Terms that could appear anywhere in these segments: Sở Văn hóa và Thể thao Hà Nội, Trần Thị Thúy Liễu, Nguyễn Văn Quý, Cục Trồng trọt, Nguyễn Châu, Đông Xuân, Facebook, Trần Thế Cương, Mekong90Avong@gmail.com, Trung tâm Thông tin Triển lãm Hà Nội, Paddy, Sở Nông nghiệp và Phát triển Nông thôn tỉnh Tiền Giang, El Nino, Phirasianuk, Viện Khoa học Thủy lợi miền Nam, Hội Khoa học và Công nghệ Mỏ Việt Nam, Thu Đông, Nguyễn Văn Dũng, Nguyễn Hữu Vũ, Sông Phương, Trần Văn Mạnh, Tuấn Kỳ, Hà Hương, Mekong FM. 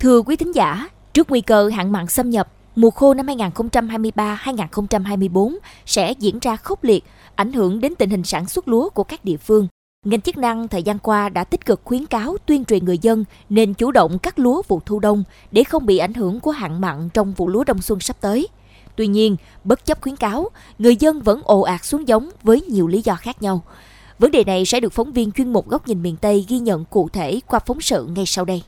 Thưa quý thính giả, trước nguy cơ hạn mặn xâm nhập, mùa khô năm 2023-2024 sẽ diễn ra khốc liệt, ảnh hưởng đến tình hình sản xuất lúa của các địa phương. Ngành chức năng thời gian qua đã tích cực khuyến cáo tuyên truyền người dân nên chủ động cắt lúa vụ thu đông để không bị ảnh hưởng của hạn mặn trong vụ lúa đông xuân sắp tới. Tuy nhiên, bất chấp khuyến cáo, người dân vẫn ồ ạt xuống giống với nhiều lý do khác nhau. Vấn đề này sẽ được phóng viên chuyên mục Góc nhìn miền Tây ghi nhận cụ thể qua phóng sự ngay sau đây.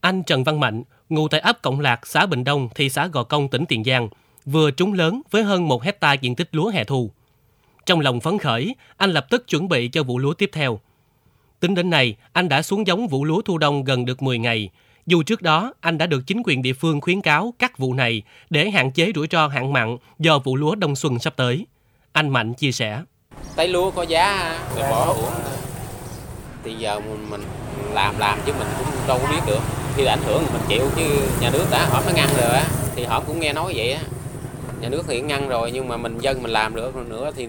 Anh Trần Văn Mạnh, ngụ tại ấp Cộng Lạc, xã Bình Đông, thị xã Gò Công, tỉnh Tiền Giang, vừa trúng lớn với hơn 1 hectare diện tích lúa hè thu. Trong lòng phấn khởi, anh lập tức chuẩn bị cho vụ lúa tiếp theo. Tính đến nay, anh đã xuống giống vụ lúa thu đông gần được 10 ngày. Dù trước đó, anh đã được chính quyền địa phương khuyến cáo cắt vụ này để hạn chế rủi ro hạn mặn do vụ lúa đông xuân sắp tới. Anh Mạnh chia sẻ. Tấy lúa có giá để bỏ uổng. Thì giờ mình làm chứ mình cũng đâu có biết được. Khi ảnh hưởng mình chịu chứ nhà nước đã họ ngăn rồi á. Thì họ cũng nghe nói vậy á. Nhà nước thì ngăn rồi nhưng mà mình dân mình làm được nữa thì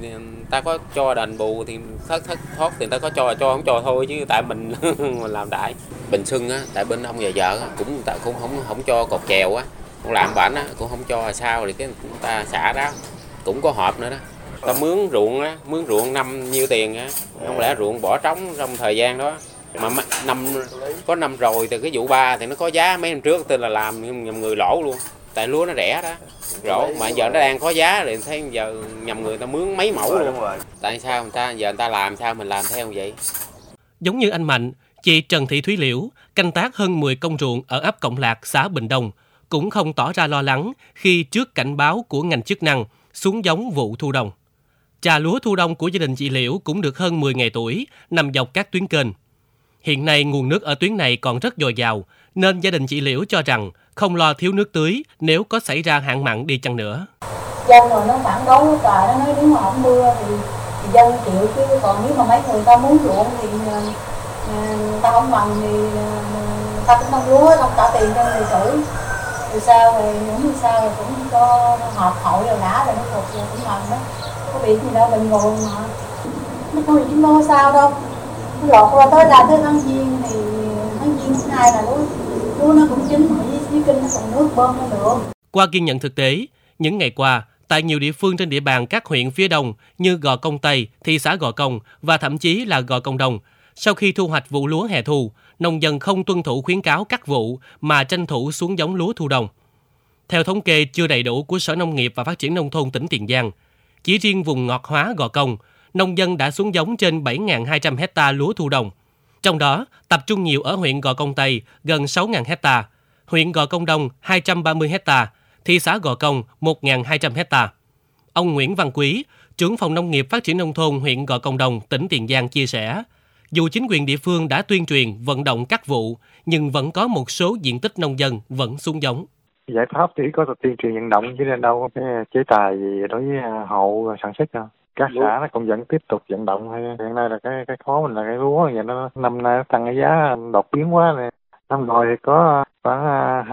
ta có cho đền bù thì thất thoát thì ta có cho không cho thôi chứ tại mình mình làm đại Bình Xuân á, tại bên ông vợ cũng ta cũng không cho cột chèo á, cũng làm bản á cũng không cho sao thì cái ta xả đó cũng có hộp nữa đó. Ta mướn ruộng năm nhiêu tiền á, không lẽ ruộng bỏ trống trong thời gian đó mà năm rồi từ cái vụ 3 thì nó có giá mấy năm trước tên là làm người lỗ luôn. Tại lúa nó rẻ đó, rổ mà giờ nó đang có giá thì thấy giờ nhầm người ta mướn mấy mẫu luôn. Tại sao người ta làm sao mình làm theo vậy? Giống như anh Mạnh, chị Trần Thị Thúy Liễu canh tác hơn 10 công ruộng ở ấp Cộng Lạc, xã Bình Đông cũng không tỏ ra lo lắng khi trước cảnh báo của ngành chức năng xuống giống vụ thu đông. Trà lúa thu đông của gia đình chị Liễu cũng được hơn 10 ngày tuổi, nằm dọc các tuyến kênh. Hiện nay nguồn nước ở tuyến này còn rất dồi dào nên gia đình chị Liễu cho rằng không lo thiếu nước tưới nếu có xảy ra hạn mặn đi chăng nữa. Dân rồi nó phản đối nó trời, nó nói nếu mà không mưa thì dân chịu chứ còn nếu mà mấy người ta muốn ruộng thì người ta không bằng thì người ta cũng băng lúa, không trả tiền cho người tử. Từ sau rồi cũng cũng cho họp hội rồi đã rồi nó thuộc rồi cũng bằng đó. Có bị gì đâu bình thường mà. Nó không chỉ lo sao đâu. Nó lọt qua tới là tới tháng giêng thứ hai là lúa nó cũng chín rồi. Qua ghi nhận thực tế, những ngày qua, tại nhiều địa phương trên địa bàn các huyện phía đông như Gò Công Tây, thị xã Gò Công và thậm chí là Gò Công Đông, sau khi thu hoạch vụ lúa hè thu, nông dân không tuân thủ khuyến cáo cắt vụ mà tranh thủ xuống giống lúa thu đông. Theo thống kê chưa đầy đủ của Sở Nông nghiệp và Phát triển Nông thôn tỉnh Tiền Giang, chỉ riêng vùng Ngọt Hóa Gò Công, nông dân đã xuống giống trên 7.200 hectare lúa thu đông. Trong đó, tập trung nhiều ở huyện Gò Công Tây gần 6.000 hectare, huyện Gò Công Đông 230 hectare, thị xã Gò Công 1.200 hectare. Ông Nguyễn Văn Quý, trưởng phòng Nông nghiệp Phát triển Nông thôn huyện Gò Công Đông, tỉnh Tiền Giang chia sẻ, dù chính quyền địa phương đã tuyên truyền vận động các vụ, nhưng vẫn có một số diện tích nông dân vẫn xuống giống. Giải pháp chỉ có tuyên truyền vận động chứ nên đâu có chế tài gì đối với hộ sản xuất đâu. Các xã nó cũng vẫn tiếp tục vận động. Hiện nay là cái khó mình là cái lúa vậy, nó năm nay nó tăng cái giá đột biến quá này. Năm rồi thì có khoảng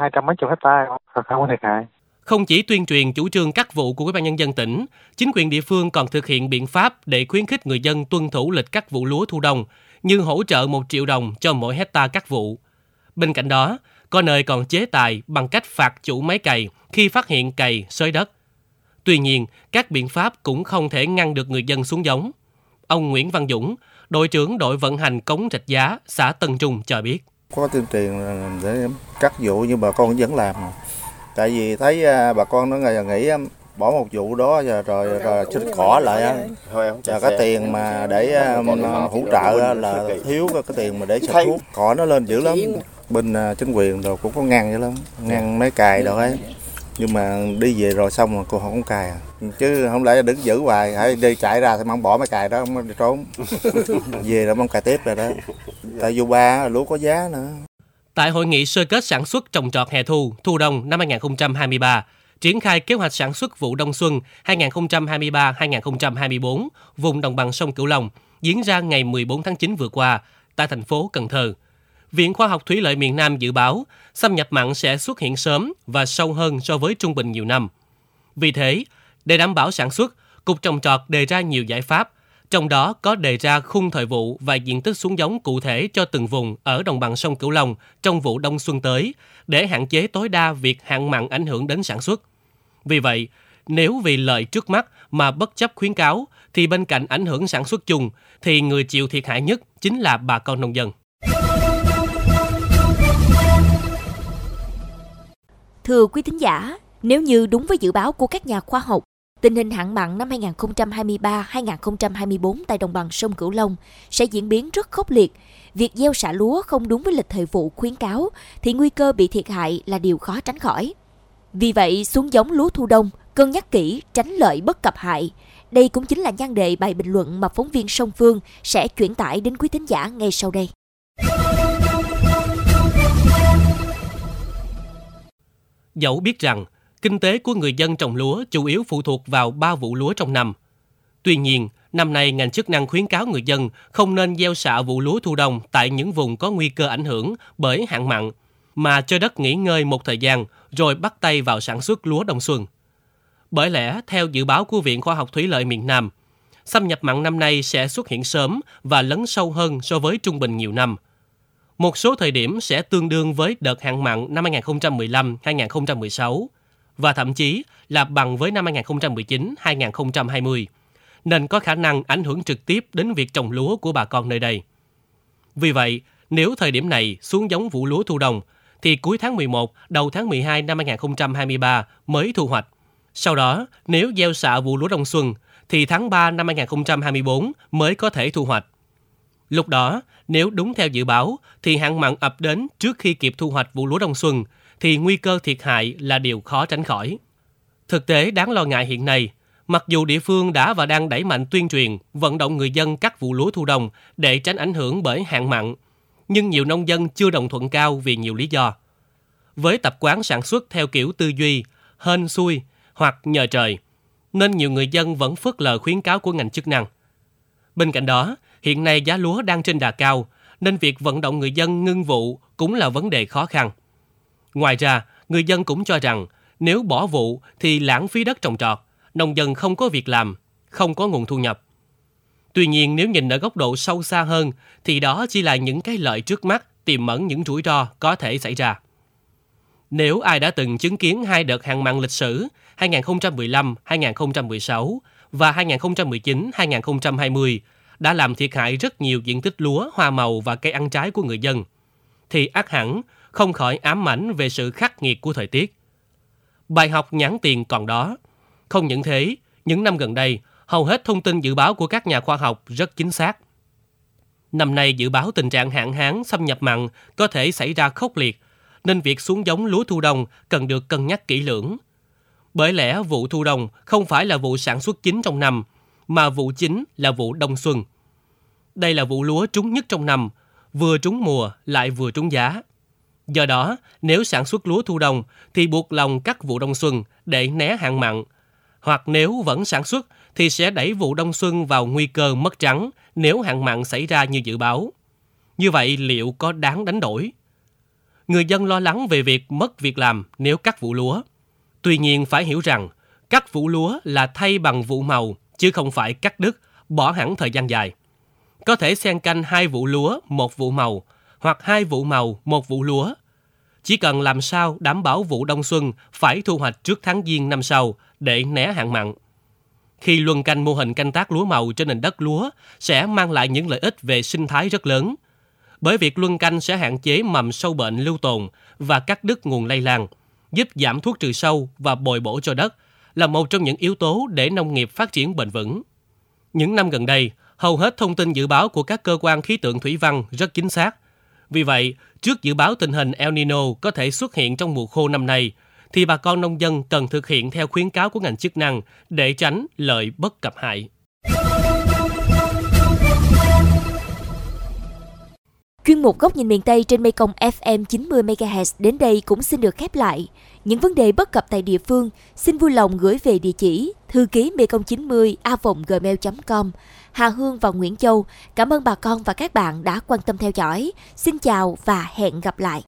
200 mấy chục hectare không có thiệt hại. Không chỉ tuyên truyền chủ trương cắt vụ của Ủy ban nhân dân tỉnh, chính quyền địa phương còn thực hiện biện pháp để khuyến khích người dân tuân thủ lịch cắt vụ lúa thu đông, như hỗ trợ 1 triệu đồng cho mỗi hectare cắt vụ. Bên cạnh đó, có nơi còn chế tài bằng cách phạt chủ máy cày khi phát hiện cày xới đất. Tuy nhiên, các biện pháp cũng không thể ngăn được người dân xuống giống. Ông Nguyễn Văn Dũng, đội trưởng đội vận hành cống Rạch Giá, xã Tân Trung cho biết. Có tuyên truyền để cắt vụ nhưng bà con vẫn làm, tại vì thấy bà con nó nghĩ bỏ một vụ đó rồi chích cỏ lại và cái tiền mà để hỗ trợ là thiếu cái tiền mà để xịt thuốc cỏ nó lên dữ lắm. Bên chính quyền rồi cũng có ngăn dữ lắm, ngăn máy cày rồi ấy, nhưng mà đi về rồi xong mà cô không cài à. Chứ không lẽ đứng giữ hoài, hãy đi chạy ra thì mong bỏ máy cài đó, không trốn. Về rồi mong cài tiếp rồi đó. Tại dù ba lúa có giá nữa. Tại hội nghị sơ kết sản xuất trồng trọt hè thu đông năm 2023, triển khai kế hoạch sản xuất vụ đông xuân 2023-2024 vùng đồng bằng sông Cửu Long diễn ra ngày 14 tháng 9 vừa qua tại thành phố Cần Thơ. Viện Khoa học Thủy lợi miền Nam dự báo xâm nhập mặn sẽ xuất hiện sớm và sâu hơn so với trung bình nhiều năm. Vì thế, để đảm bảo sản xuất, Cục Trồng trọt đề ra nhiều giải pháp, Trong đó có đề ra khung thời vụ và diện tích xuống giống cụ thể cho từng vùng ở đồng bằng sông Cửu Long trong vụ đông xuân tới để hạn chế tối đa việc hạn mặn ảnh hưởng đến sản xuất. Vì vậy, nếu vì lợi trước mắt mà bất chấp khuyến cáo thì bên cạnh ảnh hưởng sản xuất chung thì người chịu thiệt hại nhất chính là bà con nông dân. Thưa quý thính giả, nếu như đúng với dự báo của các nhà khoa học, tình hình hạn mặn năm 2023-2024 tại đồng bằng sông Cửu Long sẽ diễn biến rất khốc liệt. Việc gieo xạ lúa không đúng với lịch thời vụ khuyến cáo thì nguy cơ bị thiệt hại là điều khó tránh khỏi. Vì vậy, xuống giống lúa thu đông, cân nhắc kỹ, tránh lợi bất cập hại. Đây cũng chính là nhan đề bài bình luận mà phóng viên Sông Phương sẽ chuyển tải đến quý thính giả ngay sau đây. Dẫu biết rằng, kinh tế của người dân trồng lúa chủ yếu phụ thuộc vào 3 vụ lúa trong năm. Tuy nhiên, năm nay ngành chức năng khuyến cáo người dân không nên gieo xạ vụ lúa thu đông tại những vùng có nguy cơ ảnh hưởng bởi hạn mặn, mà cho đất nghỉ ngơi một thời gian rồi bắt tay vào sản xuất lúa đông xuân. Bởi lẽ, theo dự báo của Viện Khoa học Thủy lợi miền Nam, xâm nhập mặn năm nay sẽ xuất hiện sớm và lấn sâu hơn so với trung bình nhiều năm. Một số thời điểm sẽ tương đương với đợt hạn mặn năm 2015-2016, và thậm chí là bằng với năm 2019-2020, nên có khả năng ảnh hưởng trực tiếp đến việc trồng lúa của bà con nơi đây. Vì vậy, nếu thời điểm này xuống giống vụ lúa thu đông, thì cuối tháng 11, đầu tháng 12 năm 2023 mới thu hoạch. Sau đó, nếu gieo xạ vụ lúa đông xuân, thì tháng 3 năm 2024 mới có thể thu hoạch. Lúc đó, nếu đúng theo dự báo, thì hạn mặn ập đến trước khi kịp thu hoạch vụ lúa đông xuân, thì nguy cơ thiệt hại là điều khó tránh khỏi. Thực tế đáng lo ngại hiện nay, mặc dù địa phương đã và đang đẩy mạnh tuyên truyền, vận động người dân cắt vụ lúa thu đông để tránh ảnh hưởng bởi hạn mặn, nhưng nhiều nông dân chưa đồng thuận cao vì nhiều lý do. Với tập quán sản xuất theo kiểu tư duy, hên xui hoặc nhờ trời, nên nhiều người dân vẫn phớt lờ khuyến cáo của ngành chức năng. Bên cạnh đó, hiện nay giá lúa đang trên đà cao, nên việc vận động người dân ngưng vụ cũng là vấn đề khó khăn. Ngoài ra, người dân cũng cho rằng nếu bỏ vụ thì lãng phí đất trồng trọt, nông dân không có việc làm, không có nguồn thu nhập. Tuy nhiên, nếu nhìn ở góc độ sâu xa hơn thì đó chỉ là những cái lợi trước mắt tiềm ẩn những rủi ro có thể xảy ra. Nếu ai đã từng chứng kiến 2 đợt hạn mặn lịch sử 2015-2016 và 2019-2020 đã làm thiệt hại rất nhiều diện tích lúa, hoa màu và cây ăn trái của người dân, thì ắt hẳn không khỏi ám ảnh về sự khắc nghiệt của thời tiết. Bài học nhãn tiền còn đó. Không những thế, những năm gần đây, hầu hết thông tin dự báo của các nhà khoa học rất chính xác. Năm nay dự báo tình trạng hạn hán xâm nhập mặn có thể xảy ra khốc liệt, nên việc xuống giống lúa thu đông cần được cân nhắc kỹ lưỡng. Bởi lẽ vụ thu đông không phải là vụ sản xuất chính trong năm, mà vụ chính là vụ đông xuân. Đây là vụ lúa trúng nhất trong năm, vừa trúng mùa lại vừa trúng giá. Do đó, nếu sản xuất lúa thu đông thì buộc lòng cắt vụ đông xuân để né hạn mặn, hoặc nếu vẫn sản xuất thì sẽ đẩy vụ đông xuân vào nguy cơ mất trắng nếu hạn mặn xảy ra như dự báo. Như vậy liệu có đáng đánh đổi? Người dân lo lắng về việc mất việc làm nếu cắt vụ lúa. Tuy nhiên phải hiểu rằng, cắt vụ lúa là thay bằng vụ màu chứ không phải cắt đứt, bỏ hẳn thời gian dài. Có thể xen canh 2 vụ lúa, 1 vụ màu, hoặc 2 vụ màu, 1 vụ lúa. Chỉ cần làm sao đảm bảo vụ đông xuân phải thu hoạch trước tháng Giêng năm sau để né hạn mặn. Khi luân canh mô hình canh tác lúa màu trên nền đất lúa sẽ mang lại những lợi ích về sinh thái rất lớn. Bởi việc luân canh sẽ hạn chế mầm sâu bệnh lưu tồn và cắt đứt nguồn lây lan, giúp giảm thuốc trừ sâu và bồi bổ cho đất, là một trong những yếu tố để nông nghiệp phát triển bền vững. Những năm gần đây, hầu hết thông tin dự báo của các cơ quan khí tượng thủy văn rất chính xác. Vì vậy, trước dự báo tình hình El Nino có thể xuất hiện trong mùa khô năm nay, thì bà con nông dân cần thực hiện theo khuyến cáo của ngành chức năng để tránh lợi bất cập hại. Chuyên mục Góc nhìn miền Tây trên Mekong FM 90MHz đến đây cũng xin được khép lại. Những vấn đề bất cập tại địa phương xin vui lòng gửi về địa chỉ thư ký Mekong90Avong@gmail.com. Hà Hương và Nguyễn Châu, cảm ơn bà con và các bạn đã quan tâm theo dõi. Xin chào và hẹn gặp lại.